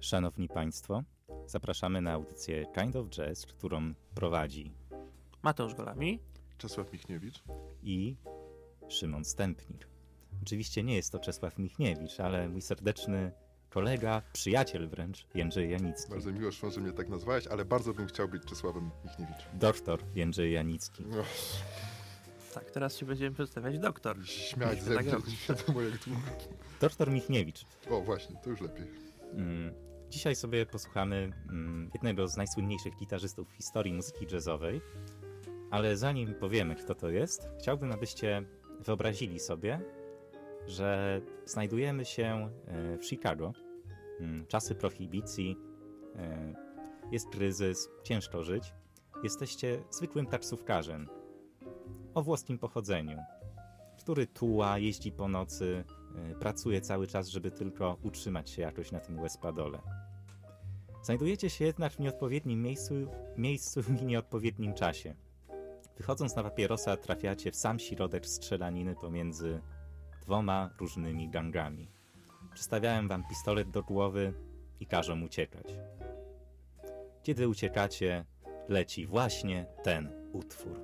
Szanowni Państwo, zapraszamy na audycję Kind of Jazz, którą prowadzi Mateusz Golami, Czesław Michniewicz i Szymon Stępnik. Oczywiście nie jest to Czesław Michniewicz, ale mój serdeczny kolega, przyjaciel wręcz, Jędrzej Janicki. Bardzo miło, że mnie tak nazwałeś, ale bardzo bym chciał być Czesławem Michniewiczem. Doktor Jędrzej Janicki. No. Tak, teraz się będziemy przedstawiać doktor. Śmiać ze mnie, wiadomo jak długo. Doktor Michniewicz. O właśnie, to już lepiej. Dzisiaj sobie posłuchamy jednego z najsłynniejszych gitarzystów w historii muzyki jazzowej, ale zanim powiemy, kto to jest, chciałbym, abyście wyobrazili sobie, że znajdujemy się w Chicago. Czasy prohibicji, jest kryzys, ciężko żyć. Jesteście zwykłym taksówkarzem o włoskim pochodzeniu, który tuła, jeździ po nocy, pracuje cały czas, żeby tylko utrzymać się jakoś na tym łespadole. Znajdujecie się jednak w nieodpowiednim miejscu w nieodpowiednim czasie. Wychodząc na papierosa, trafiacie w sam środek strzelaniny pomiędzy dwoma różnymi gangami. Przystawiałem wam pistolet do głowy i każą uciekać. Kiedy uciekacie, leci właśnie ten utwór.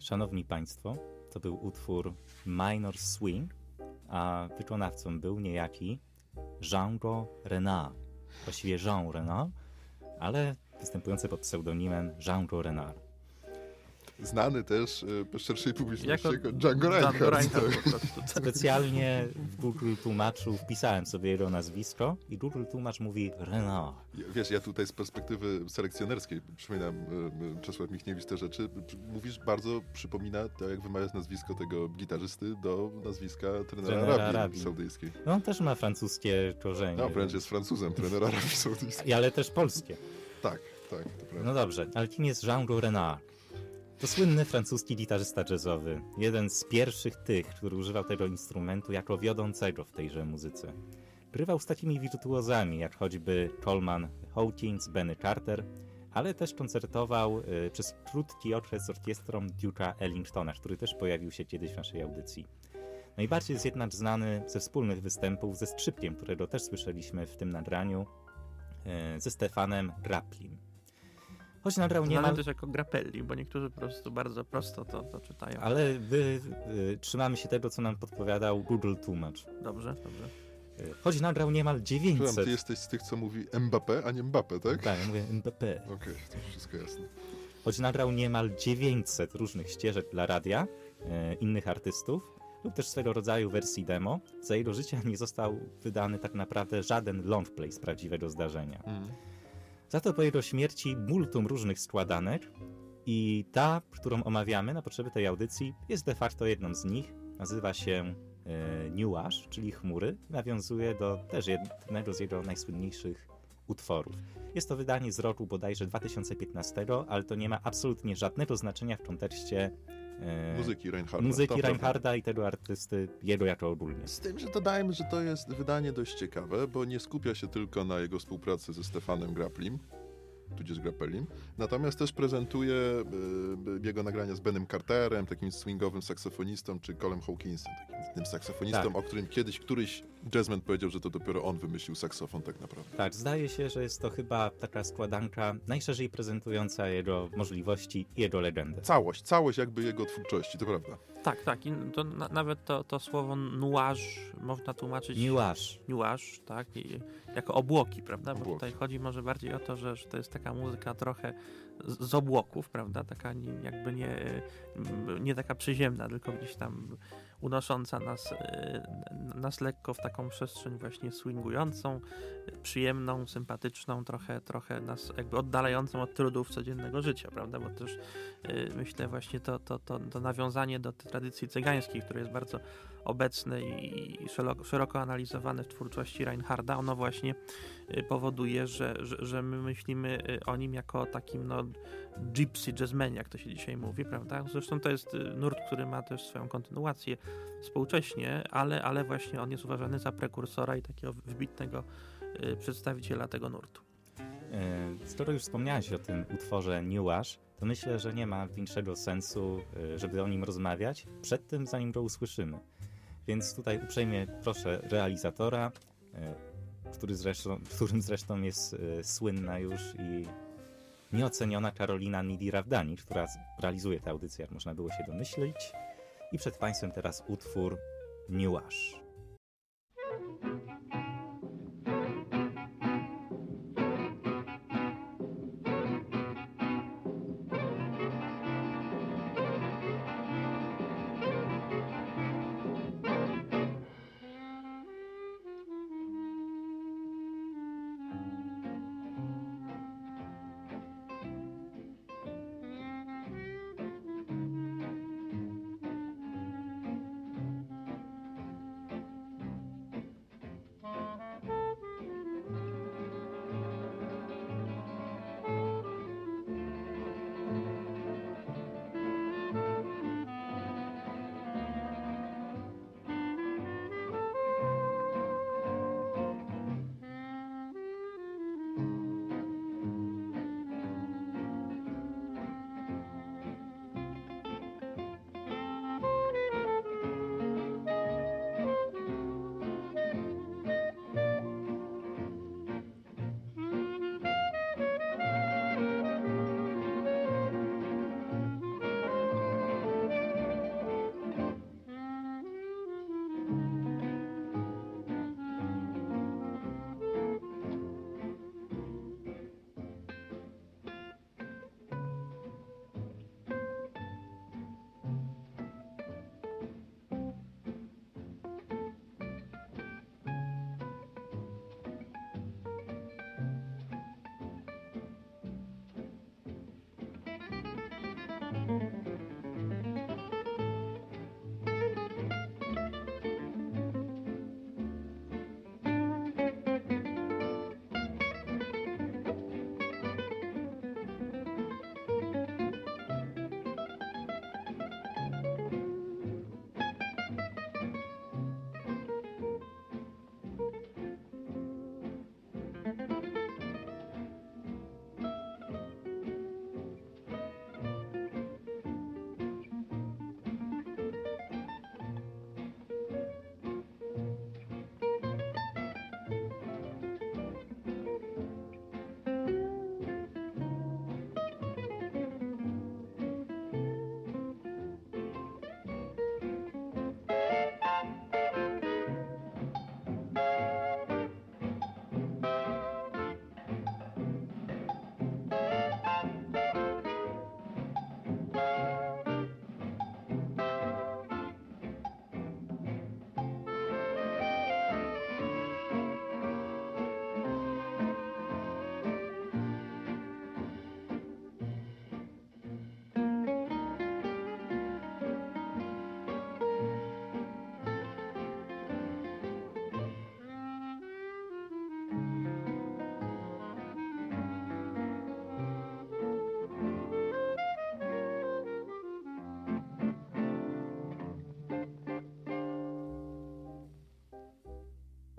Szanowni Państwo, to był utwór Minor Swing, a wykonawcą był niejaki Django Reinhardt, właściwie Jean Reinhardt, ale występujący pod pseudonimem Django Reinhardt. znany też szerszej publiczności jako Django Reinhardt. Specjalnie w Google Tłumaczu wpisałem sobie jego nazwisko i Google Tłumacz mówi Renault. Wiesz, ja tutaj z perspektywy selekcjonerskiej przypominam, Czesław Michniewicz, te rzeczy. Mówisz, bardzo przypomina to, jak wymawiasz nazwisko tego gitarzysty do nazwiska trenera Arabii Saudyjskiej. No on też ma francuskie korzenie. No wręcz jest Francuzem, trenera Arabii Saudyjskiej. Ale też polskie. Tak, to prawda. No dobrze, ale kim jest Django Reinhardt? To słynny francuski gitarzysta jazzowy. Jeden z pierwszych tych, który używał tego instrumentu jako wiodącego w tejże muzyce. Grywał z takimi wirtuozami, jak choćby Coleman Hawkins, Benny Carter, ale też koncertował przez krótki okres z orkiestrą Duke'a Ellingtona, który też pojawił się kiedyś w naszej audycji. Najbardziej jest jednak znany ze wspólnych występów ze skrzypkiem, którego też słyszeliśmy w tym nagraniu, ze Stefanem Grapplim. Choć nagrał niemal... Znany też jako Grappelli, bo niektórzy po prostu bardzo prosto to czytają. Ale trzymamy się tego, co nam podpowiadał Google Tłumacz. Dobrze. Choć nagrał niemal 900... Słucham, ty jesteś z tych, co mówi Mbappé, a nie Mbappé, tak? Tak, ja mówię Mbappé. Okej, to wszystko jasne. Choć nagrał niemal 900 różnych ścieżek dla radia, innych artystów, lub też swego rodzaju wersji demo, za jego życia nie został wydany tak naprawdę żaden longplay z prawdziwego zdarzenia. Za to po jego śmierci multum różnych składanek i ta, którą omawiamy na potrzeby tej audycji, jest de facto jedną z nich. Nazywa się Nuages, czyli chmury. Nawiązuje do też jednego z jego najsłynniejszych utworów. Jest to wydanie z roku bodajże 2015, ale to nie ma absolutnie żadnego znaczenia w kontekście muzyki Reinhardta i tego artysty, jego jako ogólnie. Z tym, że dodajmy, że to jest wydanie dość ciekawe, bo nie skupia się tylko na jego współpracy ze Stefanem Grapplim, tudzież Grappellim, natomiast też prezentuje jego nagrania z Bennym Carterem, takim swingowym saksofonistą, czy Colem Hawkinsem, takim tym saksofonistą, tak, o którym kiedyś któryś jazzman powiedział, że to dopiero on wymyślił saksofon tak naprawdę. Tak, zdaje się, że jest to chyba taka składanka najszerzej prezentująca jego możliwości i jego legendę. Całość jakby jego twórczości, to prawda. Tak, i to nawet to słowo nuage można tłumaczyć... Nuage, tak, i jako obłoki, prawda, bo tutaj chodzi może bardziej o to, że to jest taka muzyka trochę z obłoków, prawda, taka jakby nie taka przyziemna, tylko gdzieś tam unosząca nas lekko w taką przestrzeń właśnie swingującą, przyjemną, sympatyczną, trochę nas jakby oddalającą od trudów codziennego życia, prawda, bo też myślę właśnie to nawiązanie do tradycji cygańskiej, które jest bardzo obecne i szeroko analizowane w twórczości Reinhardta, ono właśnie powoduje, że my myślimy o nim jako takim gypsy jazzman, jak to się dzisiaj mówi, prawda? Zresztą to jest nurt, który ma też swoją kontynuację współcześnie, ale właśnie on jest uważany za prekursora i takiego wybitnego przedstawiciela tego nurtu. Skoro już wspomniałeś o tym utworze Nuages, to myślę, że nie ma większego sensu, żeby o nim rozmawiać przed tym, zanim go usłyszymy. Więc tutaj uprzejmie proszę realizatora, którym zresztą jest słynna już i nieoceniona Karolina Nidi-Rawdani, która realizuje tę audycję, jak można było się domyślić. I przed Państwem teraz utwór Nuages.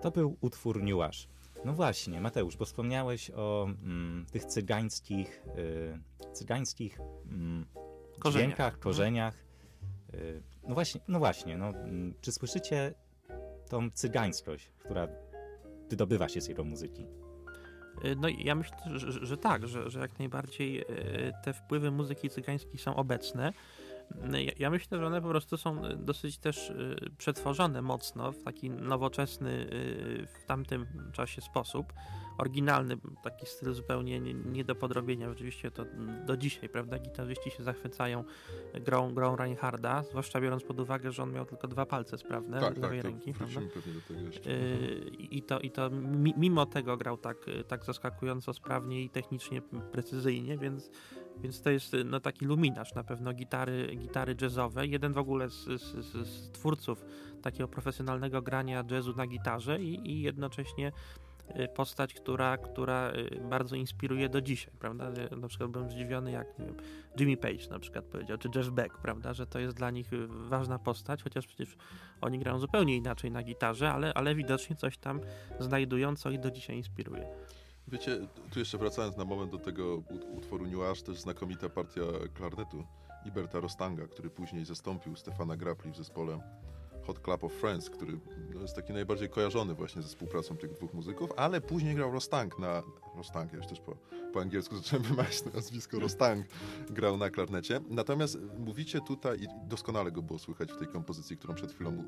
To był utwór Niuasz. No właśnie, Mateusz, bo wspomniałeś o tych cygańskich dźwiękach, korzeniach. No właśnie, czy słyszycie tą cygańskość, która wydobywa się z jego muzyki? No ja myślę, że tak, że jak najbardziej te wpływy muzyki cygańskiej są obecne. Ja myślę, że one po prostu są dosyć też przetworzone mocno w taki nowoczesny w tamtym czasie sposób. Oryginalny taki styl zupełnie nie do podrobienia. Oczywiście to do dzisiaj, prawda? Gitarzyści się zachwycają grą Reinharda, zwłaszcza biorąc pod uwagę, że on miał tylko 2 palce sprawne w lewej ręki. I to mimo tego grał tak zaskakująco sprawnie i technicznie precyzyjnie, więc to jest no, taki luminarz na pewno gitary jazzowe. Jeden w ogóle z twórców takiego profesjonalnego grania jazzu na gitarze i jednocześnie postać, która bardzo inspiruje do dzisiaj, prawda? Na przykład byłem zdziwiony, jak nie wiem, Jimmy Page na przykład powiedział, czy Jeff Beck, prawda? Że to jest dla nich ważna postać, chociaż przecież oni grają zupełnie inaczej na gitarze, ale widocznie coś tam znajdują, co ich do dzisiaj inspiruje. Wiecie, tu jeszcze wracając na moment do tego utworu Niuasz, też znakomita partia klarnetu Iberta Rostanga, który później zastąpił Stefana Grappli w zespole Hot Club of Friends, który jest taki najbardziej kojarzony właśnie ze współpracą tych dwóch muzyków, ale później grał Rostang, ja już też po angielsku zacząłem wymawiać nazwisko Rostang, grał na klarnecie. Natomiast mówicie tutaj, i doskonale go było słychać w tej kompozycji, którą przed chwilą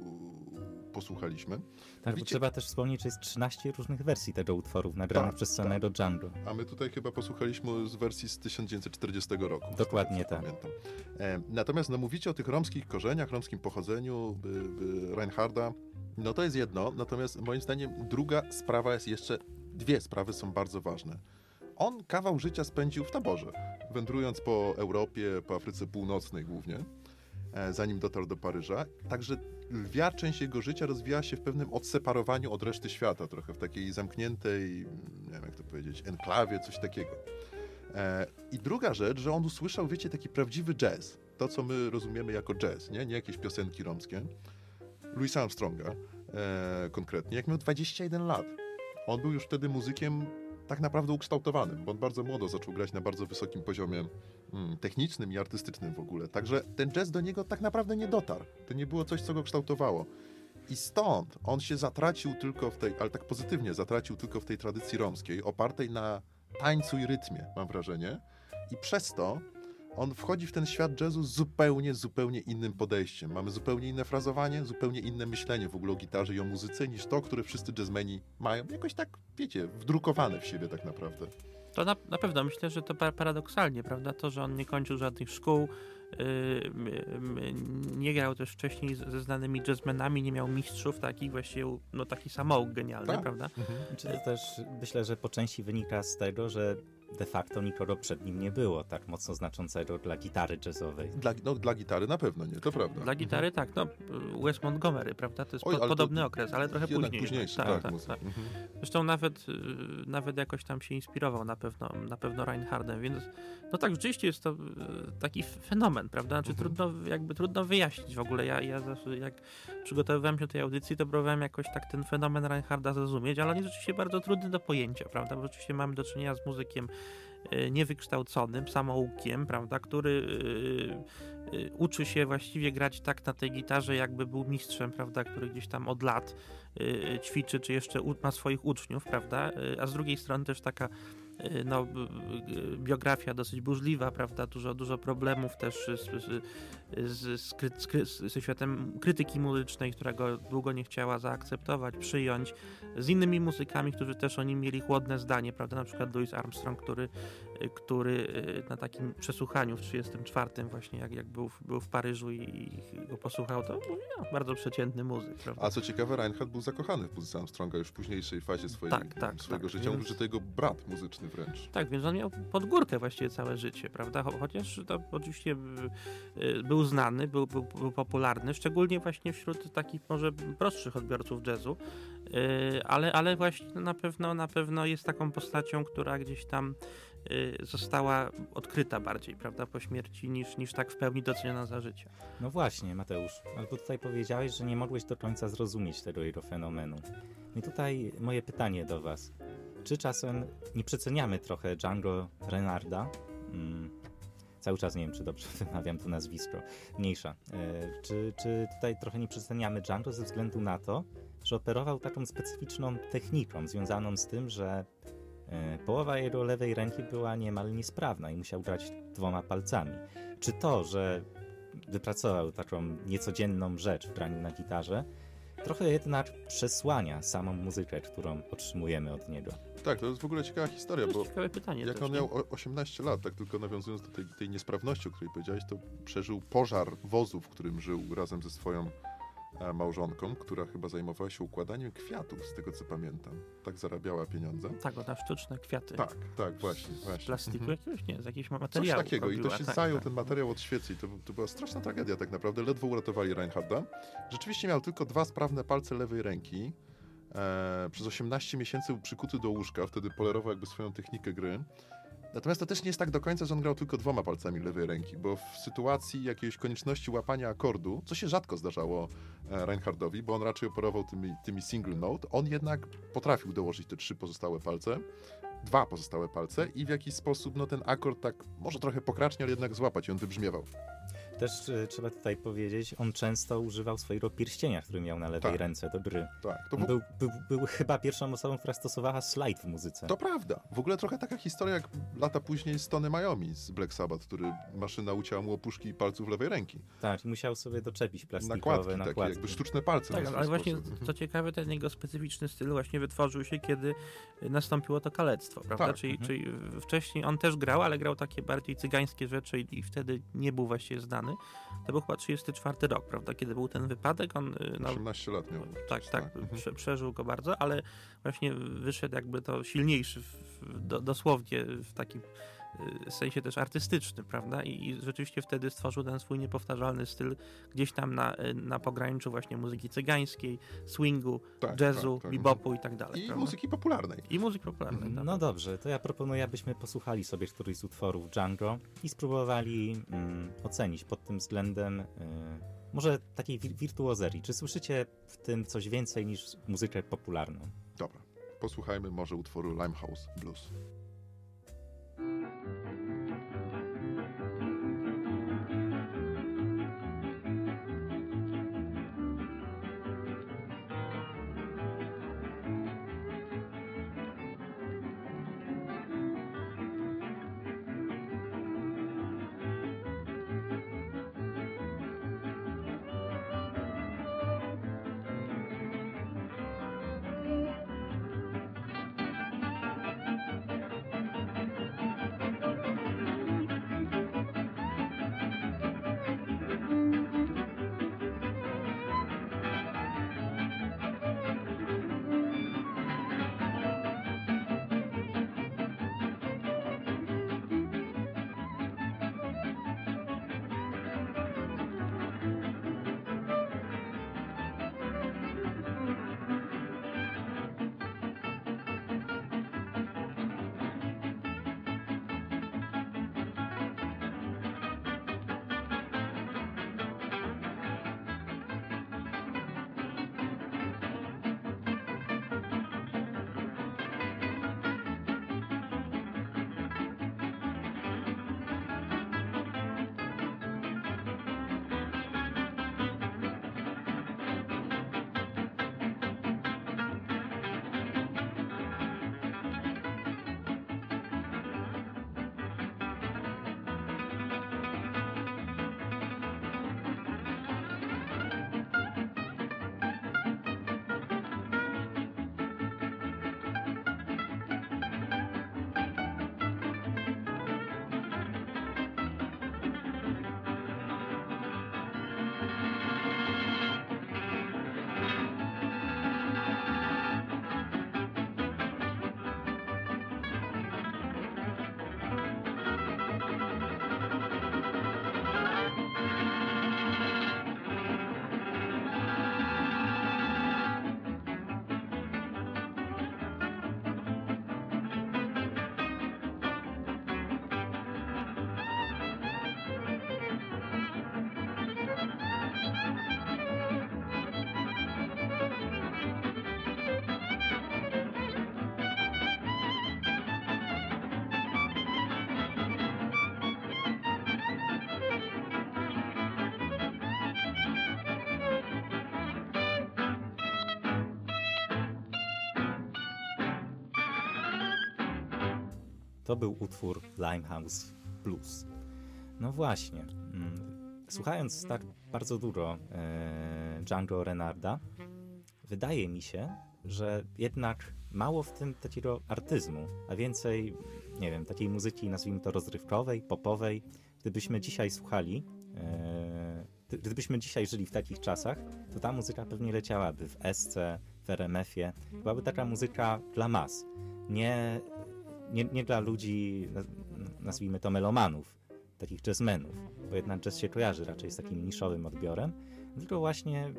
posłuchaliśmy. Tak, bo trzeba też wspomnieć, że jest 13 różnych wersji tego utworu nagranych przez samego Django. A my tutaj chyba posłuchaliśmy z wersji z 1940 roku. Dokładnie tak. Natomiast mówicie o tych romskich korzeniach, romskim pochodzeniu Reinharda. No to jest jedno, natomiast moim zdaniem druga sprawa jest jeszcze, dwie sprawy są bardzo ważne. On kawał życia spędził w taborze, wędrując po Europie, po Afryce Północnej głównie, zanim dotarł do Paryża. Także lwia część jego życia rozwijała się w pewnym odseparowaniu od reszty świata, trochę w takiej zamkniętej, nie wiem jak to powiedzieć, enklawie, coś takiego. I druga rzecz, że on usłyszał, wiecie, taki prawdziwy jazz. To, co my rozumiemy jako jazz, nie jakieś piosenki romskie. Louis Armstronga konkretnie, jak miał 21 lat. On był już wtedy muzykiem tak naprawdę ukształtowanym, bo on bardzo młodo zaczął grać na bardzo wysokim poziomie technicznym i artystycznym w ogóle. Także ten jazz do niego tak naprawdę nie dotarł. To nie było coś, co go kształtowało. I stąd on się zatracił tylko w tej, ale tak pozytywnie zatracił tylko w tej tradycji romskiej, opartej na tańcu i rytmie, mam wrażenie. I przez to on wchodzi w ten świat jazzu zupełnie innym podejściem. Mamy zupełnie inne frazowanie, zupełnie inne myślenie w ogóle o gitarze i o muzyce niż to, które wszyscy jazzmeni mają. Jakoś tak, wiecie, wdrukowane w siebie tak naprawdę. To na pewno. Myślę, że to paradoksalnie, prawda? To, że on nie kończył żadnych szkół, nie grał też wcześniej ze znanymi jazzmenami, nie miał mistrzów takich, właściwie no, taki samouk genialny, prawda? Czy to też myślę, że po części wynika z tego, że de facto nikogo przed nim nie było tak mocno znaczącego dla gitary jazzowej. Dla gitary na pewno nie, to prawda. Dla gitary tak, no Wes Montgomery, prawda, to jest podobny okres, ale trochę później. Tak. Zresztą nawet jakoś tam się inspirował na pewno Reinhardem, więc no tak rzeczywiście jest to taki fenomen, prawda, znaczy trudno wyjaśnić w ogóle. Ja zawsze, jak przygotowywałem się do tej audycji, to próbowałem jakoś tak ten fenomen Reinharda zrozumieć, ale on jest rzeczywiście bardzo trudny do pojęcia, prawda, bo rzeczywiście mamy do czynienia z muzykiem niewykształconym, samoukiem, prawda, który uczy się właściwie grać tak na tej gitarze, jakby był mistrzem, prawda, który gdzieś tam od lat ćwiczy, czy jeszcze ma swoich uczniów, prawda, a z drugiej strony też taka no, biografia dosyć burzliwa, prawda, dużo problemów też ze światem krytyki muzycznej, która go długo nie chciała zaakceptować, przyjąć, z innymi muzykami, którzy też o nim mieli chłodne zdanie, prawda, na przykład Louis Armstrong, który na takim przesłuchaniu w 1934 właśnie, jak był w Paryżu i go posłuchał, to był bardzo przeciętny muzyk, prawda. A co ciekawe, Reinhardt był zakochany w muzyce Armstronga już w późniejszej fazie swojego życia, więc że to jego brat muzyczny wręcz. Tak, więc on miał pod górkę właściwie całe życie, prawda? Chociaż to oczywiście był znany, był popularny, szczególnie właśnie wśród takich może prostszych odbiorców jazzu, ale właśnie na pewno jest taką postacią, która gdzieś tam została odkryta bardziej, prawda, po śmierci niż tak w pełni doceniona za życie. No właśnie, Mateusz, albo tutaj powiedziałeś, że nie mogłeś do końca zrozumieć tego jego fenomenu. I tutaj moje pytanie do Was. Czy czasem nie przeceniamy trochę Django Reinharda? Cały czas nie wiem, czy dobrze wymawiam to nazwisko. Mniejsza. Czy tutaj trochę nie przeceniamy Django ze względu na to, że operował taką specyficzną techniką związaną z tym, że połowa jego lewej ręki była niemal niesprawna i musiał grać 2 palcami. Czy to, że wypracował taką niecodzienną rzecz w graniu na gitarze, trochę jednak przesłania samą muzykę, którą otrzymujemy od niego? Tak, to jest w ogóle ciekawa historia, bo ciekawe pytanie jak też, on miał 18 lat, tak tylko nawiązując do tej niesprawności, o której powiedziałeś, to przeżył pożar wozu, w którym żył razem ze swoją małżonką, która chyba zajmowała się układaniem kwiatów, z tego co pamiętam. Tak zarabiała pieniądze. Tak, ona sztuczne kwiaty. Tak, właśnie. Z plastiku jakiegoś? Nie, z jakiegoś materiału. Coś takiego robiła, i to się zajął ten materiał od świecy. To była straszna tragedia tak naprawdę. Ledwo uratowali Reinharda. Rzeczywiście miał tylko 2 sprawne palce lewej ręki. Przez 18 miesięcy przykuty do łóżka. Wtedy polerował jakby swoją technikę gry. Natomiast to też nie jest tak do końca, że on grał tylko 2 palcami lewej ręki, bo w sytuacji jakiejś konieczności łapania akordu, co się rzadko zdarzało Reinhardowi, bo on raczej operował tymi single note, on jednak potrafił dołożyć te 2 pozostałe palce i w jakiś sposób ten akord tak może trochę pokracznie, ale jednak złapać i on wybrzmiewał. Też trzeba tutaj powiedzieć, on często używał swojego pierścienia, który miał na lewej ręce do gry. Tak. To był chyba pierwszą osobą, która stosowała slajd w muzyce. To prawda. W ogóle trochę taka historia jak lata później z Tony Iommi z Black Sabbath, który maszyna ucięła mu opuszki i palców lewej ręki. Tak, musiał sobie doczepić plastikowe nakładki. Takie jakby sztuczne palce. Tak, ale właśnie to ciekawe, ten jego specyficzny styl właśnie wytworzył się, kiedy nastąpiło to kalectwo, prawda? Tak. Czyli wcześniej on też grał, ale grał takie bardziej cygańskie rzeczy i wtedy nie był właściwie znany. To był chyba 34 rok, prawda, kiedy był ten wypadek. On 18 lat miał. Tak. Przeżył go bardzo, ale właśnie wyszedł jakby to silniejszy, dosłownie w takim sensie też artystyczny, prawda, i rzeczywiście wtedy stworzył ten swój niepowtarzalny styl gdzieś tam na pograniczu właśnie muzyki cygańskiej, swingu, jazzu, bebopu i tak dalej. I muzyki popularnej. No dobrze, to ja proponuję, abyśmy posłuchali sobie któryś z utworów Django i spróbowali ocenić pod tym względem może takiej wirtuozerii. Czy słyszycie w tym coś więcej niż muzykę popularną? Dobra, posłuchajmy może utworu Limehouse Blues. To był utwór Limehouse Blues. No właśnie, słuchając tak bardzo dużo Django Reinharda, wydaje mi się, że jednak mało w tym takiego artyzmu, a więcej, nie wiem, takiej muzyki, nazwijmy to rozrywkowej, popowej. Gdybyśmy dzisiaj słuchali, gdybyśmy dzisiaj żyli w takich czasach, to ta muzyka pewnie leciałaby w Esce, w RMF-ie. Byłaby taka muzyka dla mas, nie dla ludzi, nazwijmy to melomanów, takich jazzmenów, bo jednak jazz się kojarzy raczej z takim niszowym odbiorem, tylko właśnie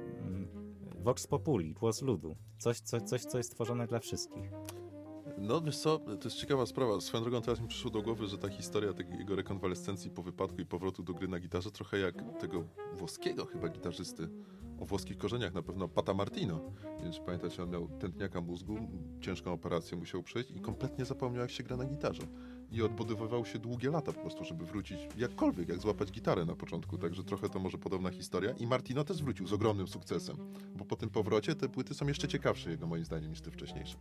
vox populi, głos ludu, coś, co jest tworzone dla wszystkich. No wiesz co, to jest ciekawa sprawa. Swoją drogą teraz mi przyszło do głowy, że ta historia jego rekonwalescencji po wypadku i powrotu do gry na gitarze trochę jak tego włoskiego chyba gitarzysty o włoskich korzeniach, na pewno Pata Martino. Nie wiem, czy pamiętacie, on miał tętniaka mózgu, ciężką operację musiał przejść i kompletnie zapomniał, jak się gra na gitarze. I odbudowywał się długie lata po prostu, żeby wrócić jakkolwiek, jak złapać gitarę na początku. Także trochę to może podobna historia. I Martino też wrócił z ogromnym sukcesem, bo po tym powrocie te płyty są jeszcze ciekawsze jego moim zdaniem niż te wcześniejsze.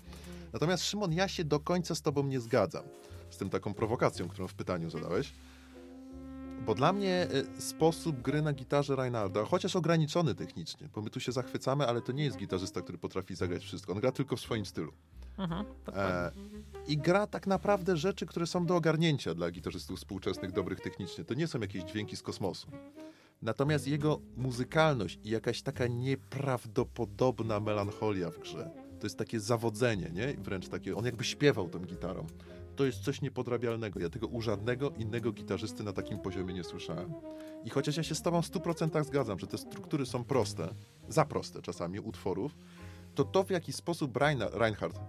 Natomiast Szymon, ja się do końca z tobą nie zgadzam. Z tym taką prowokacją, którą w pytaniu zadałeś. Bo dla mnie sposób gry na gitarze Reinharda, chociaż ograniczony technicznie, bo my tu się zachwycamy, ale to nie jest gitarzysta, który potrafi zagrać wszystko. On gra tylko w swoim stylu. Aha, i gra tak naprawdę rzeczy, które są do ogarnięcia dla gitarzystów współczesnych, dobrych technicznie. To nie są jakieś dźwięki z kosmosu. Natomiast jego muzykalność i jakaś taka nieprawdopodobna melancholia w grze, to jest takie zawodzenie, nie? Wręcz takie, on jakby śpiewał tą gitarą. To jest coś niepodrabialnego. Ja tego u żadnego innego gitarzysty na takim poziomie nie słyszałem. I chociaż ja się z tobą w 100% zgadzam, że te struktury są proste, za proste czasami utworów, to to, w jaki sposób Reinhardt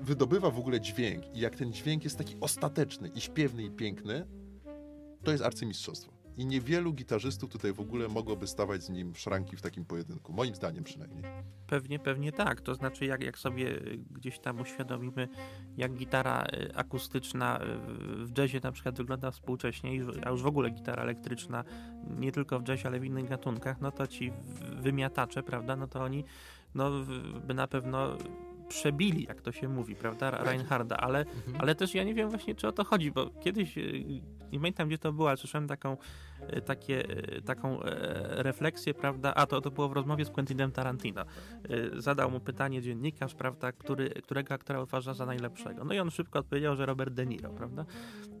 wydobywa w ogóle dźwięk i jak ten dźwięk jest taki ostateczny i śpiewny i piękny, to jest arcymistrzostwo. I niewielu gitarzystów tutaj w ogóle mogłoby stawać z nim w szranki w takim pojedynku. Moim zdaniem przynajmniej. Pewnie tak. To znaczy jak sobie gdzieś tam uświadomimy, jak gitara akustyczna w jazzie na przykład wygląda współcześnie, a już w ogóle gitara elektryczna, nie tylko w jazzie, ale w innych gatunkach, no to ci wymiatacze, prawda, no to oni by na pewno przebili, jak to się mówi, prawda, Reinharda, ale też ja nie wiem właśnie, czy o to chodzi, bo kiedyś, nie pamiętam gdzie to było, ale słyszałem taką refleksję, prawda, to było w rozmowie z Quentinem Tarantino. Zadał mu pytanie dziennikarz, prawda, którego aktora uważa za najlepszego. No i on szybko odpowiedział, że Robert De Niro, prawda.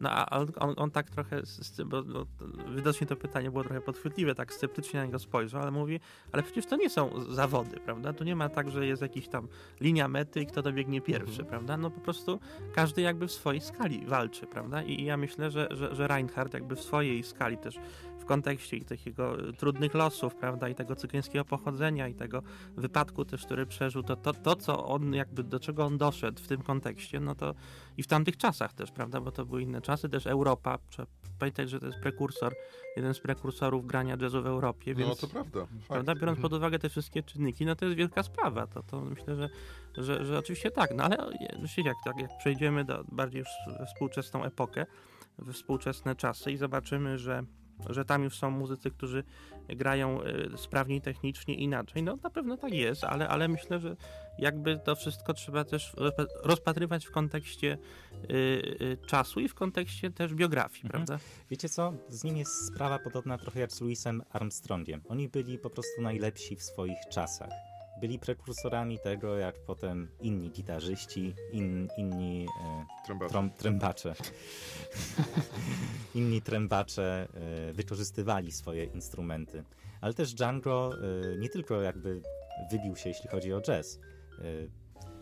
No a on tak trochę, bo widocznie to pytanie było trochę podchwytliwe, tak sceptycznie na niego spojrzał, ale mówi, ale przecież to nie są zawody, prawda, tu nie ma tak, że jest jakiś tam linia mety i kto dobiegnie pierwszy, prawda? No po prostu każdy jakby w swojej skali walczy, prawda? I ja myślę, że Reinhardt jakby w swojej skali też w kontekście i tych jego trudnych losów, prawda? I tego cygańskiego pochodzenia i tego wypadku też, który przeżył, to co on jakby, do czego on doszedł w tym kontekście, no to i w tamtych czasach też, prawda? Bo to były inne czasy, też Europa, pamiętaj, że to jest jeden z prekursorów grania jazzu w Europie, więc, no to prawda. Prawda? Biorąc pod uwagę te wszystkie czynniki, no to jest wielka sprawa, to myślę, że oczywiście tak, no ale jak przejdziemy do bardziej współczesną epokę, współczesne czasy i zobaczymy, że tam już są muzycy, którzy grają sprawniej, technicznie, inaczej. No na pewno tak jest, ale myślę, że jakby to wszystko trzeba też rozpatrywać w kontekście czasu i w kontekście też biografii, prawda? Wiecie co? Z nim jest sprawa podobna trochę jak z Louisem Armstrongiem. Oni byli po prostu najlepsi w swoich czasach. Byli prekursorami tego, jak potem inni gitarzyści, inni trębacze inni trębacze wykorzystywali swoje instrumenty. Ale też Django nie tylko jakby wybił się, jeśli chodzi o jazz.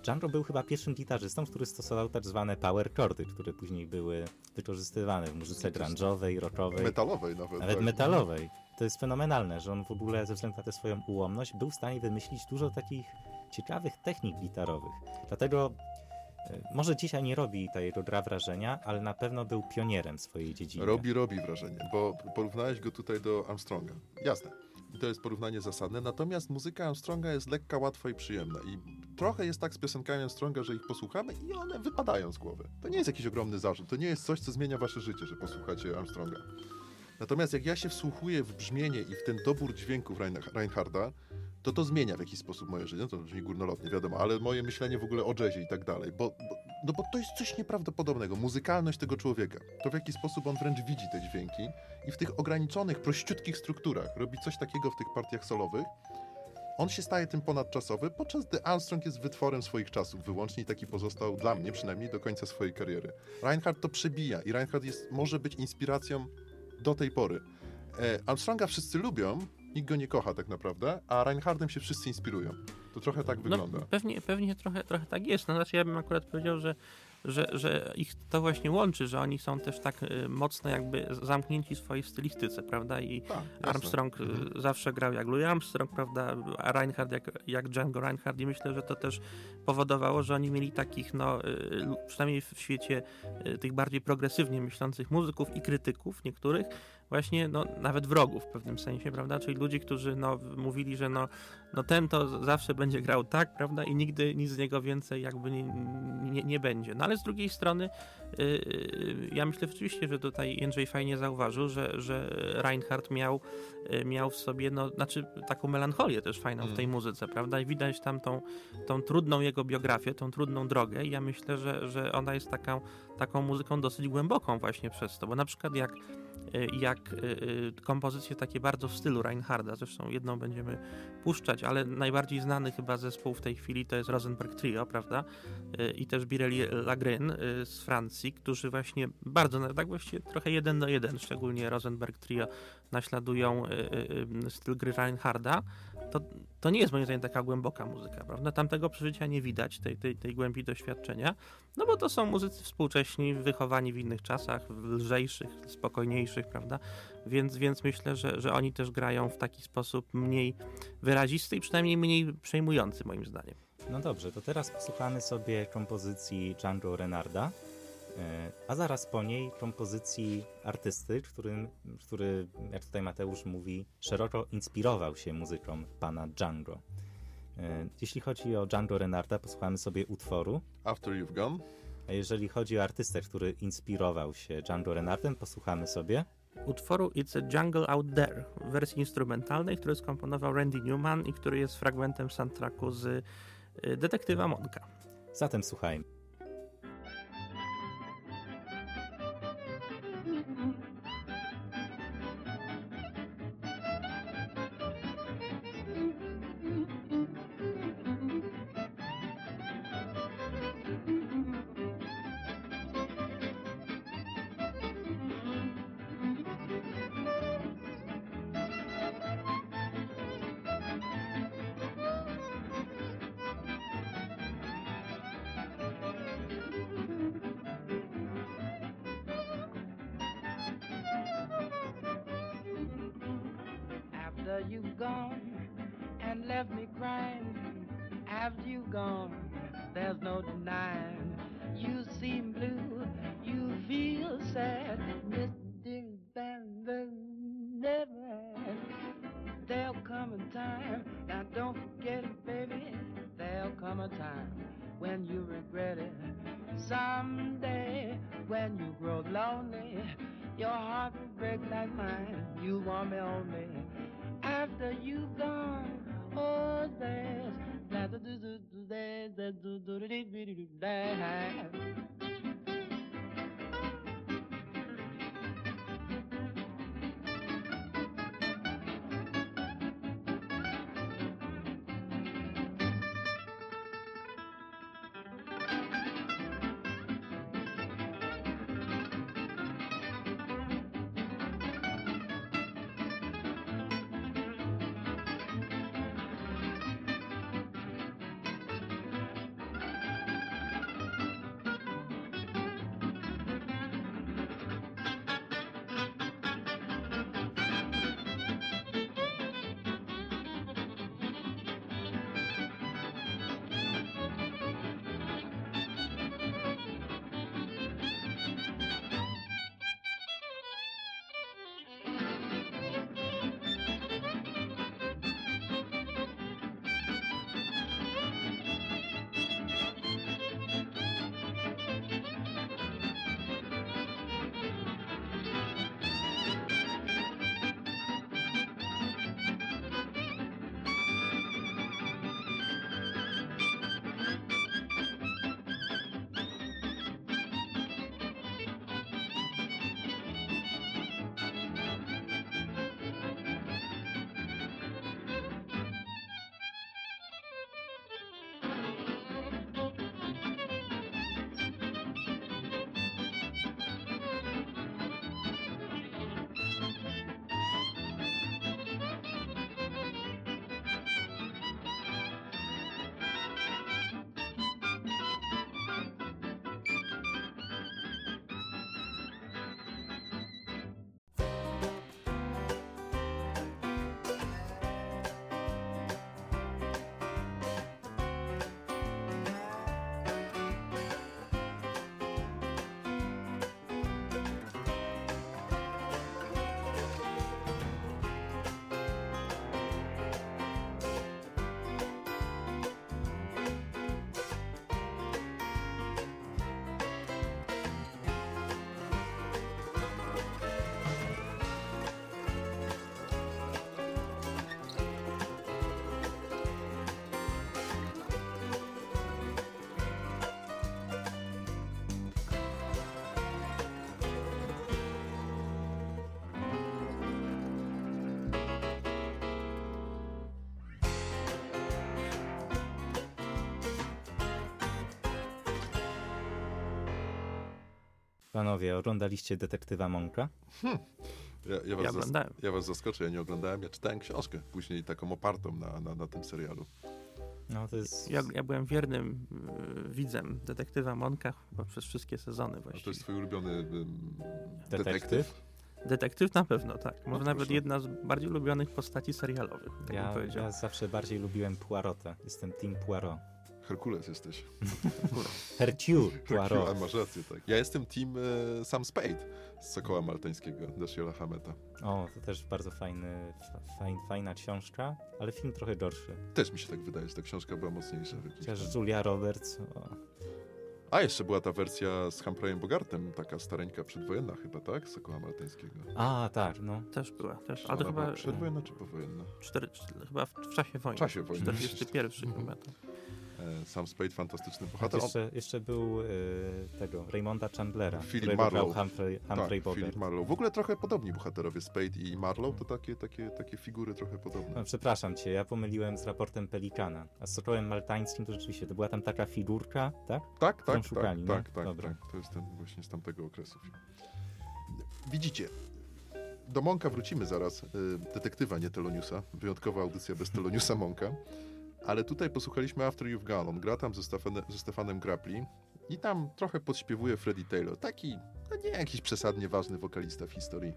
Django był chyba pierwszym gitarzystą, który stosował tak zwane power chordy, które później były wykorzystywane w muzyce grunge'owej, rockowej. Metalowej nawet. Nawet tak. Metalowej. To jest fenomenalne, że on w ogóle ze względu na tę swoją ułomność był w stanie wymyślić dużo takich ciekawych technik gitarowych. Dlatego może dzisiaj nie robi ta jego gra wrażenia, ale na pewno był pionierem swojej dziedziny. Robi wrażenie, bo porównałeś go tutaj do Armstronga. Jasne. I to jest porównanie zasadne, natomiast muzyka Armstronga jest lekka, łatwa i przyjemna i trochę jest tak z piosenkami Armstronga, że ich posłuchamy i one wypadają z głowy. To nie jest jakiś ogromny zarzut, to nie jest coś, co zmienia wasze życie, że posłuchacie Armstronga. Natomiast jak ja się wsłuchuję w brzmienie i w ten dobór dźwięków Reinharda, to to zmienia w jakiś sposób moje życie. No to brzmi górnolotnie, wiadomo, ale moje myślenie w ogóle o jazzie i tak dalej, bo to jest coś nieprawdopodobnego. Muzykalność tego człowieka, to w jaki sposób on wręcz widzi te dźwięki i w tych ograniczonych, prościutkich strukturach robi coś takiego w tych partiach solowych. On się staje tym ponadczasowy, podczas gdy Armstrong jest wytworem swoich czasów wyłącznie i taki pozostał dla mnie przynajmniej do końca swojej kariery. Reinhardt to przebija i Reinhardt może być inspiracją do tej pory. Armstronga wszyscy lubią, nikt go nie kocha tak naprawdę, a Reinhardtem się wszyscy inspirują. To trochę tak wygląda. Pewnie trochę tak jest. No, znaczy ja bym akurat powiedział, że ich to właśnie łączy, że oni są też tak mocno jakby zamknięci w swojej stylistyce, prawda? I Armstrong zawsze grał jak Louis Armstrong, prawda? A Reinhardt jak Django Reinhardt i myślę, że to też powodowało, że oni mieli takich, no przynajmniej w świecie tych bardziej progresywnie myślących muzyków i krytyków niektórych, właśnie no nawet wrogów w pewnym sensie, prawda? Czyli ludzi, którzy no mówili, że no ten to zawsze będzie grał tak, prawda? I nigdy nic z niego więcej jakby nie będzie. No ale z drugiej strony ja myślę rzeczywiście, że tutaj Jędrzej fajnie zauważył, że Reinhardt miał w sobie, no znaczy taką melancholię też fajną w tej muzyce, prawda? I widać tam tą trudną jego biografię, tą trudną drogę i ja myślę, że ona jest taką muzyką dosyć głęboką właśnie przez to, bo na przykład jak kompozycje takie bardzo w stylu Reinhardta, zresztą jedną będziemy puszczać, ale najbardziej znany chyba zespół w tej chwili to jest Rosenberg Trio, prawda? I też Birelli-Lagrin z Francji, którzy właśnie bardzo, tak właściwie trochę 1 do 1, szczególnie Rosenberg Trio naśladują styl gry Reinhardta. To nie jest moim zdaniem taka głęboka muzyka, prawda? Tam tego przeżycia nie widać, tej głębi doświadczenia, no bo to są muzycy współcześni, wychowani w innych czasach, lżejszych, spokojniejszych, prawda? Więc myślę, że oni też grają w taki sposób mniej wyrazisty i przynajmniej mniej przejmujący moim zdaniem. No dobrze, to teraz posłuchamy sobie kompozycji Django Reinhardta, a zaraz po niej kompozycji artysty, który, jak tutaj Mateusz mówi, szeroko inspirował się muzyką pana Django. Jeśli chodzi o Django Reinhardta, posłuchamy sobie utworu After You've Gone. A jeżeli chodzi o artystę, który inspirował się Django Reinhardtem, posłuchamy sobie utworu It's a Jungle Out There w wersji instrumentalnej, który skomponował Randy Newman i który jest fragmentem soundtracku z Detektywa Monka. Zatem słuchajmy. Panowie, oglądaliście Detektywa Monka? Ja was zaskoczę, ja nie oglądałem, ja czytałem książkę później taką opartą na tym serialu. No, to jest... ja byłem wiernym widzem Detektywa Monka przez wszystkie sezony właśnie. A to jest twój ulubiony detektyw? Detektyw na pewno, tak. Może nawet jedna z bardziej ulubionych postaci serialowych. Tak ja, bym powiedział. Ja zawsze bardziej lubiłem Poirota. Jestem team Poirot. Herkules jesteś. Hercule Poirot. A masz rację, tak. Ja jestem team Sam Spade z Sokoła Maltańskiego, Dashiela Hammeta. O, to też bardzo fajna książka, ale film trochę gorszy. Też mi się tak wydaje, że ta książka była mocniejsza. Chociaż Julia Roberts... O. A jeszcze była ta wersja z Humphreyem Bogartem, taka stareńka przedwojenna chyba, tak? Sokoła Maltańskiego. A, tak, no. Też była. Też. Ale to chyba była przedwojenna czy powojenna? Chyba w czasie wojny. W czasie wojny. 41 chyba. Sam Spade, fantastyczny bohater. Jeszcze był tego Raymonda Chandlera. Philip Marlowe. Humphrey tak, Bogart. Marlowe. W ogóle trochę podobni bohaterowie. Spade i Marlowe to takie figury trochę podobne. No, przepraszam cię, ja pomyliłem z Raportem Pelikana. A z Sokołem Maltańskim to rzeczywiście, to była tam taka figurka, tak? Tak. To jest ten właśnie z tamtego okresu. Widzicie, do Monka wrócimy zaraz. Detektywa, nie Teloniusa. Wyjątkowa audycja bez Teloniusa Monka. Ale tutaj posłuchaliśmy After You've Gone. On gra tam ze Stefanem Grappli i tam trochę podśpiewuje Freddie Taylor. Taki, no nie jakiś przesadnie ważny wokalista w historii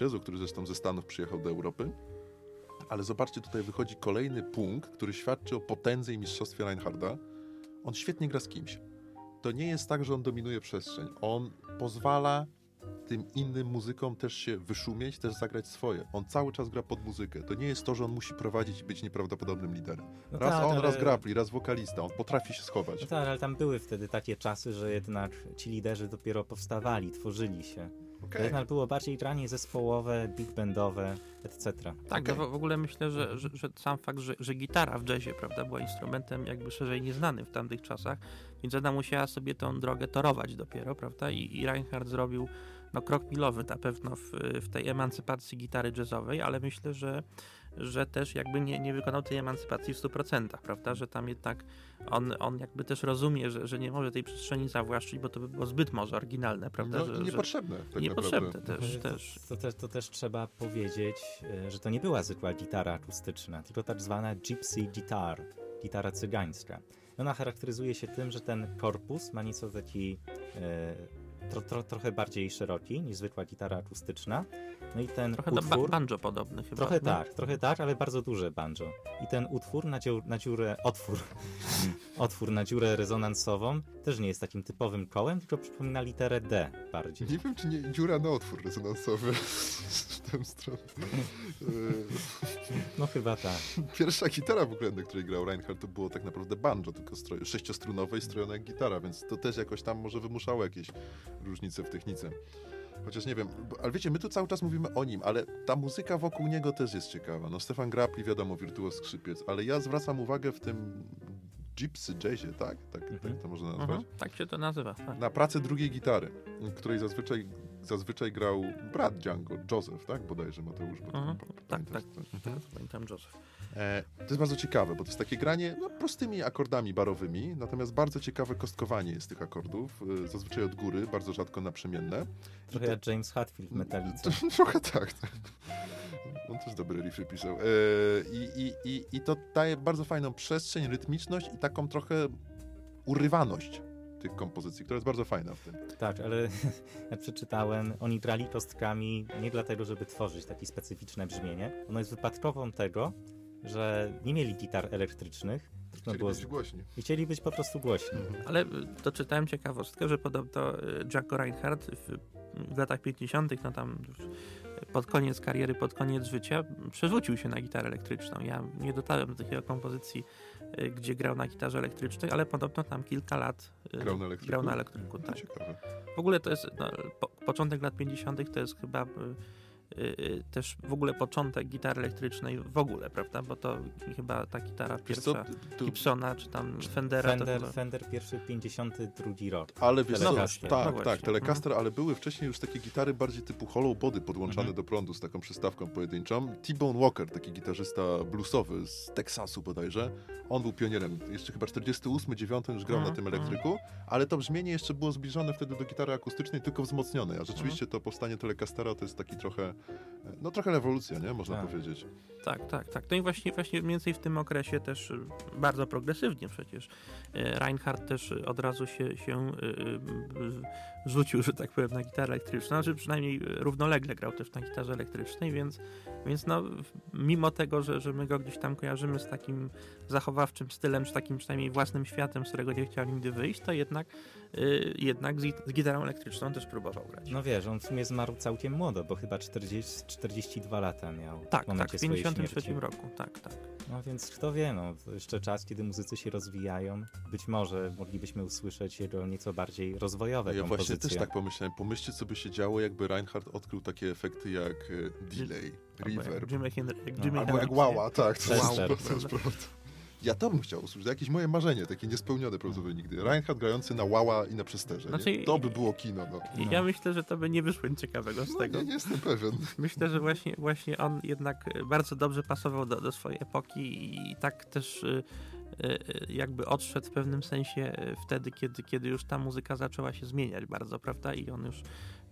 jazzu, który zresztą ze Stanów przyjechał do Europy. Ale zobaczcie, tutaj wychodzi kolejny punkt, który świadczy o potędze i mistrzostwie Reinhardta. On świetnie gra z kimś. To nie jest tak, że on dominuje przestrzeń. On pozwala tym innym muzykom też się wyszumieć, też zagrać swoje. On cały czas gra pod muzykę. To nie jest to, że on musi prowadzić i być nieprawdopodobnym liderem. No raz Grappli, raz wokalista. On potrafi się schować. No tak, ale tam były wtedy takie czasy, że jednak ci liderzy dopiero powstawali, tworzyli się. Okay. Jednak było bardziej granie zespołowe, big bandowe, etc. Tak, okay. No w ogóle myślę, że sam fakt, że gitara w jazzie, prawda, była instrumentem jakby szerzej nieznanym w tamtych czasach, więc ona musiała sobie tą drogę torować dopiero, prawda, i Reinhardt zrobił krok milowy na pewno w tej emancypacji gitary jazzowej, ale myślę, że też jakby nie wykonał tej emancypacji w 100%, prawda, że tam jednak on jakby też rozumie, że nie może tej przestrzeni zawłaszczyć, bo to by było zbyt może oryginalne, prawda? No, że niepotrzebne. Tak niepotrzebne też. To też trzeba powiedzieć, że to nie była zwykła gitara akustyczna, tylko tak zwana gypsy guitar, gitara cygańska. Ona charakteryzuje się tym, że ten korpus ma nieco taki trochę bardziej szeroki niż zwykła gitara akustyczna. No i ten trochę utwór, banjo podobny chyba. Trochę tak, ale bardzo duże banjo. I ten utwór otwór na dziurę rezonansową też nie jest takim typowym kołem, tylko przypomina literę D bardziej. Nie wiem, czy nie dziura na otwór rezonansowy z tą stroną. No chyba tak. Pierwsza gitara w ogóle, na której grał Reinhardt, to było tak naprawdę banjo, tylko sześciostrunowe i strojone jak gitara, więc to też jakoś tam może wymuszało jakieś różnice w technice. Chociaż nie wiem, ale wiecie, my tu cały czas mówimy o nim, ale ta muzyka wokół niego też jest ciekawa. No Stefan Grappli, wiadomo, wirtuoz skrzypiec, ale ja zwracam uwagę w tym gypsy jazzie, tak? Tak to można nazwać? Tak się to nazywa. Tak. Na pracę drugiej gitary, której zazwyczaj grał brat Django, Joseph, tak? Bodajże Mateusz. Pamiętam Joseph. To jest bardzo ciekawe, bo to jest takie granie prostymi akordami barowymi, natomiast bardzo ciekawe kostkowanie jest tych akordów, zazwyczaj od góry, bardzo rzadko naprzemienne. Trochę jak James Hetfield w Metallice. Trochę tak. On też dobre riffy pisał. I to daje bardzo fajną przestrzeń, rytmiczność i taką trochę urywaność tych kompozycji, która jest bardzo fajna w tym. Tak, ale ja przeczytałem, oni grali kostkami nie dlatego, żeby tworzyć takie specyficzne brzmienie. Ono jest wypadkową tego, że nie mieli gitar elektrycznych. Chcieli być po prostu głośni. Ale doczytałem ciekawostkę, że podobno Django Reinhardt w latach 50., no tam pod koniec kariery, pod koniec życia przerzucił się na gitarę elektryczną. Ja nie dotarłem do takiej kompozycji, gdzie grał na gitarze elektrycznej, ale podobno tam kilka lat grał na elektryku. Tak. W ogóle to jest początek lat 50. to jest chyba też w ogóle początek gitary elektrycznej w ogóle, prawda? Bo to chyba ta gitara pierwsza Gibsona, czy tam Fendera. Fender pierwszy 52 rok. Ale wiesz, tak, Telecaster, ale były wcześniej już takie gitary bardziej typu hollow body podłączane do prądu z taką przystawką pojedynczą. T-Bone Walker, taki gitarzysta bluesowy z Teksasu bodajże, on był pionierem. Jeszcze chyba 48-9 już grał na tym elektryku, ale to brzmienie jeszcze było zbliżone wtedy do gitary akustycznej, tylko wzmocnione. A rzeczywiście to powstanie Telecastera to jest taki trochę, no trochę rewolucja, nie? Można powiedzieć. Tak. No i właśnie mniej więcej w tym okresie też bardzo progresywnie przecież Reinhardt też od razu się rzucił, że tak powiem, na gitarę elektryczną, czy przynajmniej równolegle grał też na gitarze elektrycznej, więc no, mimo tego, że my go gdzieś tam kojarzymy z takim zachowawczym stylem, z takim przynajmniej własnym światem, z którego nie chciał nigdy wyjść, to jednak z gitarą elektryczną też próbował grać. No wiesz, on w sumie zmarł całkiem młodo, bo chyba 42 lata miał. Tak, w 1953 roku. Tak. No więc kto wie, no, to jeszcze czas, kiedy muzycy się rozwijają. Być może moglibyśmy usłyszeć jego nieco bardziej rozwojowe kompozycje. Ja właśnie też tak pomyślałem. Pomyślcie, co by się działo, jakby Reinhardt odkrył takie efekty jak delay, reverb, albo jak wah-wah, tak. Ja to bym chciał usłyszeć, jakieś moje marzenie, takie niespełnione prawdopodobnie nigdy. Reinhardt grający na wah-wah i na przesterze. Znaczy, to by było kino. No. Ja myślę, że to by nie wyszło nic ciekawego z tego. Nie jestem pewien. Myślę, że właśnie on jednak bardzo dobrze pasował do swojej epoki i tak też jakby odszedł w pewnym sensie wtedy, kiedy już ta muzyka zaczęła się zmieniać bardzo, prawda? I on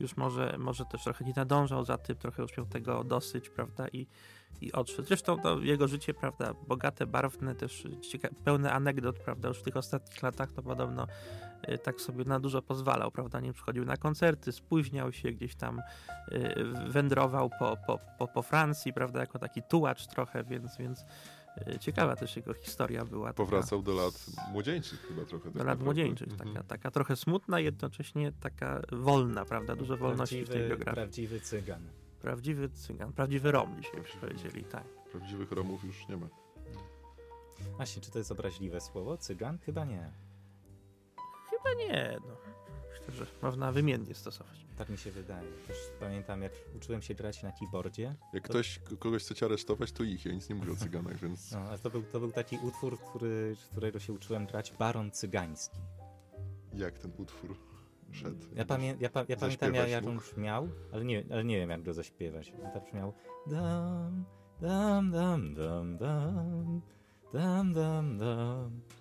już może też trochę nie nadążał za tym, trochę już miał tego dosyć, prawda? I odszedł. Zresztą to jego życie, prawda, bogate, barwne, też pełne anegdot, prawda, już w tych ostatnich latach to podobno tak sobie na dużo pozwalał, prawda, nie przychodził na koncerty, spóźniał się gdzieś tam, wędrował po Francji, prawda, jako taki tułacz trochę, więc ciekawa też jego historia była. Powracał do lat młodzieńczych chyba trochę. Taka trochę smutna, jednocześnie taka wolna, prawda, dużo wolności w tej biografii. Prawdziwy cygan, prawdziwy Rom dzisiaj byśmy powiedzieli, tak. Prawdziwych Romów już nie ma. Właśnie, czy to jest obraźliwe słowo? Cygan? Chyba nie. Myślę, że można wymiennie stosować. Tak mi się wydaje. Też pamiętam, jak uczyłem się grać na keyboardzie. Jak ktoś kogoś chce aresztować, to ich. Ja nic nie mówię o cyganach, więc... No, ale to był taki utwór, którego się uczyłem grać, Baron Cygański. Jak ten utwór? Ja pamiętam, jak on brzmiał, ale nie wiem, jak go zaśpiewać. On tak brzmiał dam, dam, dam, dam, dam, dam, dam, dam,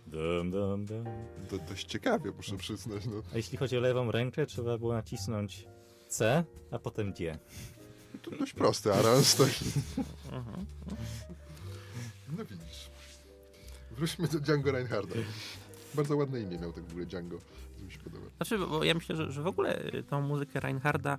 dam, dam, dam. To dość ciekawie, muszę przyznać. No. A jeśli chodzi o lewą rękę, trzeba było nacisnąć C, a potem G. To dość prosty aranż taki. No widzisz. Wróćmy do Django Reinhardta. Bardzo ładne imię miał tak w ogóle Django, co mi się podoba. Znaczy, bo ja myślę, że w ogóle tą muzykę Reinhardta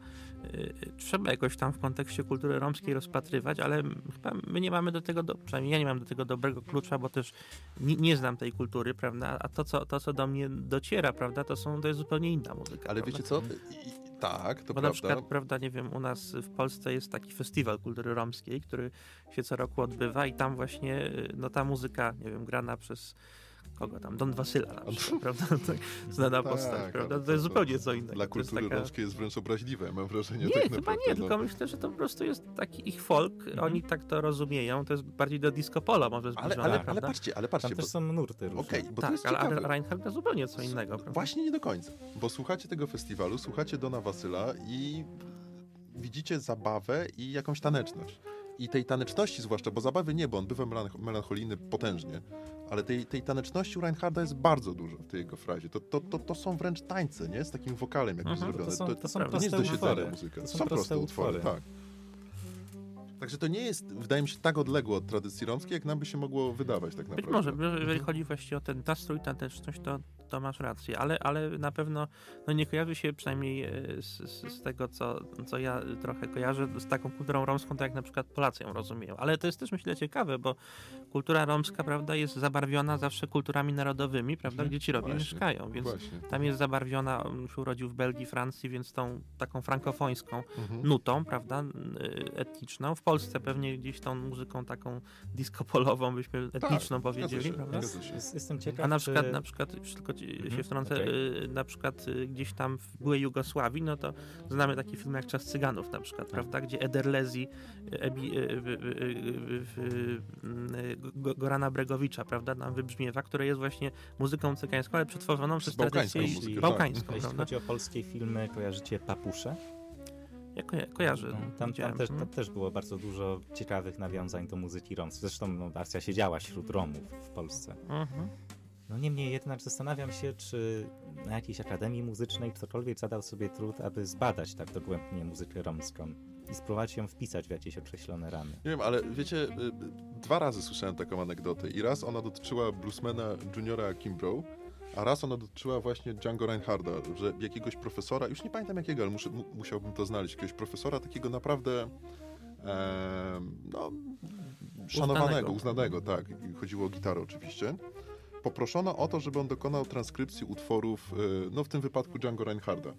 trzeba jakoś tam w kontekście kultury romskiej rozpatrywać, ale chyba my nie mamy do tego, przynajmniej ja nie mam do tego dobrego klucza, bo też nie znam tej kultury, prawda, a to, co do mnie dociera, prawda, to jest zupełnie inna muzyka. Ale prawda? Wiecie co? Tak, to bo prawda. Bo na przykład, prawda, nie wiem, u nas w Polsce jest taki festiwal kultury romskiej, który się co roku odbywa i tam właśnie, no ta muzyka, nie wiem, grana przez kogo tam? Don Wasyla na przykład, prawda? Znana postać, prawda? To jest zupełnie co innego. Dla kultury romskiej jest wręcz obraźliwe, mam wrażenie. Nie, tak chyba nie, tylko myślę, że to po prostu jest taki ich folk, oni tak to rozumieją, to jest bardziej do disco polo może zbliżone, prawda? Ale patrzcie. Tam też są nurty różne. Okej, bo to jest ciekawe. Ale Reinhardt to zupełnie co innego, prawda? Właśnie nie do końca, bo słuchacie tego festiwalu, słuchacie Dona Wasyla i widzicie zabawę i jakąś taneczność. I tej taneczności zwłaszcza, bo zabawy nie, bo on bywa melancholijny potężnie, ale tej taneczności u Reinhardta jest bardzo dużo w tej jego frazie. To są wręcz tańce, nie? Z takim wokalem jakby zrobione. To nie jest do siedzenia muzyka. To są proste utwory. Tak. Także to nie jest, wydaje mi się, tak odległo od tradycji romskiej, jak nam by się mogło wydawać tak naprawdę. Być może, jeżeli chodzi właśnie o ten nastrój, taneczność, to masz rację, ale na pewno no nie kojarzy się przynajmniej z tego, co ja trochę kojarzę z taką kulturą romską, tak jak na przykład Polacy ją rozumieją. Ale to jest też, myślę, ciekawe, bo kultura romska, prawda, jest zabarwiona zawsze kulturami narodowymi, prawda, gdzie ci robi mieszkają, więc tam jest zabarwiona, on się urodził w Belgii, Francji, więc tą taką frankofońską nutą, prawda, etniczną. W Polsce pewnie gdzieś tą muzyką taką disco-polową byśmy etniczną powiedzieli, prawda? Jestem ciekaw, a na przykład już tylko się wtrącę, na przykład gdzieś tam w byłej Jugosławii, no to znamy taki film jak Czas Cyganów na przykład, prawda, gdzie Ederlezi Gorana Bregowicza, prawda, nam wybrzmiewa, które jest właśnie muzyką cygańską, ale przetworzoną przez tradycję bałkańską. Jeśli chodzi o polskie filmy, kojarzycie Papusze? Ja kojarzę. Tam też było bardzo dużo ciekawych nawiązań do muzyki romskiej. Zresztą no, akcja się działa wśród Romów w Polsce. No niemniej jednak zastanawiam się, czy na jakiejś akademii muzycznej ktokolwiek zadał sobie trud, aby zbadać tak dogłębnie muzykę romską i spróbować ją wpisać w jakieś określone ramy. Nie wiem, ale wiecie, dwa razy słyszałem taką anegdotę i raz ona dotyczyła bluesmana Juniora Kimbrough, a raz ona dotyczyła właśnie Django Reinharda, że jakiegoś profesora, już nie pamiętam jakiego, ale musiałbym to znaleźć, jakiegoś profesora takiego naprawdę szanowanego, uznanego, tak. Chodziło o gitarę oczywiście. Poproszono o to, żeby on dokonał transkrypcji utworów, no w tym wypadku Django Reinharda.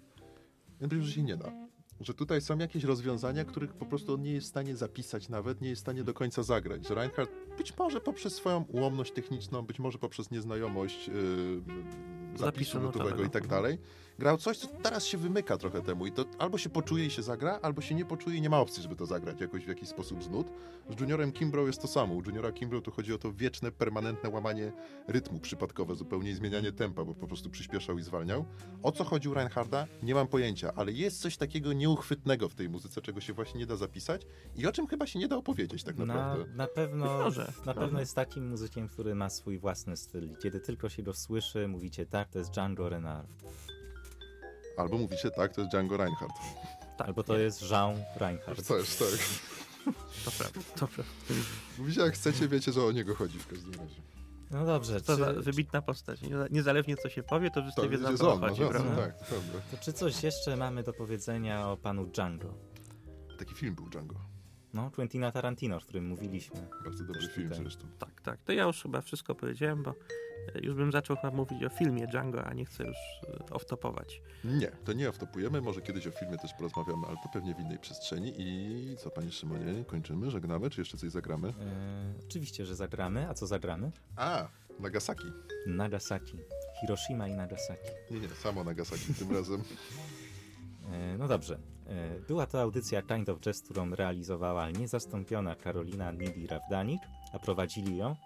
Ja myślę, że się nie da. Że tutaj są jakieś rozwiązania, których po prostu on nie jest w stanie zapisać nawet, nie jest w stanie do końca zagrać. Że Reinhardt być może poprzez swoją ułomność techniczną, być może poprzez nieznajomość zapisu gotowego i tak dalej, grał coś, co teraz się wymyka trochę temu i to albo się poczuje i się zagra, albo się nie poczuje i nie ma opcji, żeby to zagrać jakoś w jakiś sposób z nut. Z Juniorem Kimbrough jest to samo. U Juniora Kimbrough to chodzi o to wieczne, permanentne łamanie rytmu przypadkowe, zupełnie zmienianie tempa, bo po prostu przyspieszał i zwalniał. O co chodził Reinharda? Nie mam pojęcia, ale jest coś takiego nieuchwytnego w tej muzyce, czego się właśnie nie da zapisać i o czym chyba się nie da opowiedzieć tak naprawdę. Na pewno jest takim muzykiem, który ma swój własny styl. Kiedy tylko się go słyszy, mówicie tak, to jest Django Reinhardt. Albo mówicie tak, to jest Django Reinhardt. Tak, albo to jest Jean Reinhardt. To jest, tak. Dobra. Mówicie jak chcecie, wiecie, że o niego chodzi w każdym razie. No dobrze. To za wybitna postać. Niezależnie co się powie, to wszyscy wiedzą, co chodzi. Tak, to czy coś jeszcze mamy do powiedzenia o panu Django? Taki film był Django. No, Quentina Tarantino, o którym mówiliśmy. Bardzo dobry film zresztą. Tak. To ja już chyba wszystko powiedziałem, bo już bym zaczął chyba mówić o filmie Django, a nie chcę już off-topować. Nie, to nie off-topujemy. Może kiedyś o filmie też porozmawiamy, ale to pewnie w innej przestrzeni. I co, panie Szymonie, kończymy, żegnamy? Czy jeszcze coś zagramy? Oczywiście, że zagramy. A co zagramy? Nagasaki. Hiroshima i Nagasaki. Nie, samo Nagasaki tym razem. No dobrze. Była to audycja Kind of Jazz, którą realizowała niezastąpiona Karolina Nidi-Rawdanik, a prowadzili ją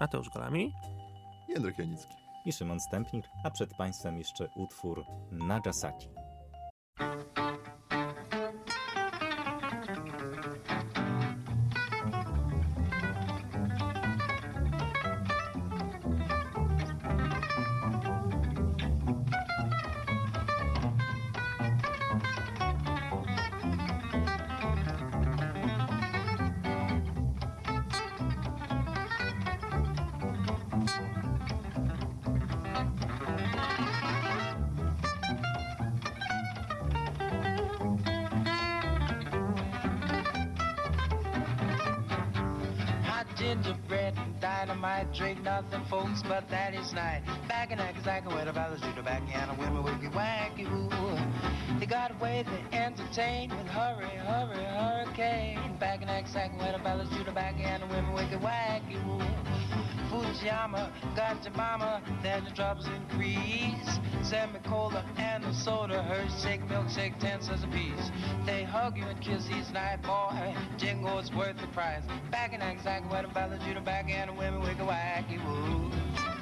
Mateusz Golami, Jędrek Janicki i Szymon Stępnik, a przed Państwem jeszcze utwór Nagasaki. Drink nothing, folks, but that is night. Back in Nagasaki, where the fellas do the backhand, women will be wacky, woo. They got away to entertain with hurry, hurry, hurricane. Back in Nagasaki, where the fellas do the backhand, women will be wacky, woo. Fujiyama, got your mama, then the troubles increase. Semi-cola and the soda, her shake, milkshake, 10 cents a piece. They hug you and kiss each night, boy, jingle is worth the price. Back in Nagasaki, where the fellas do the backhand, women wiggle wacky, woo.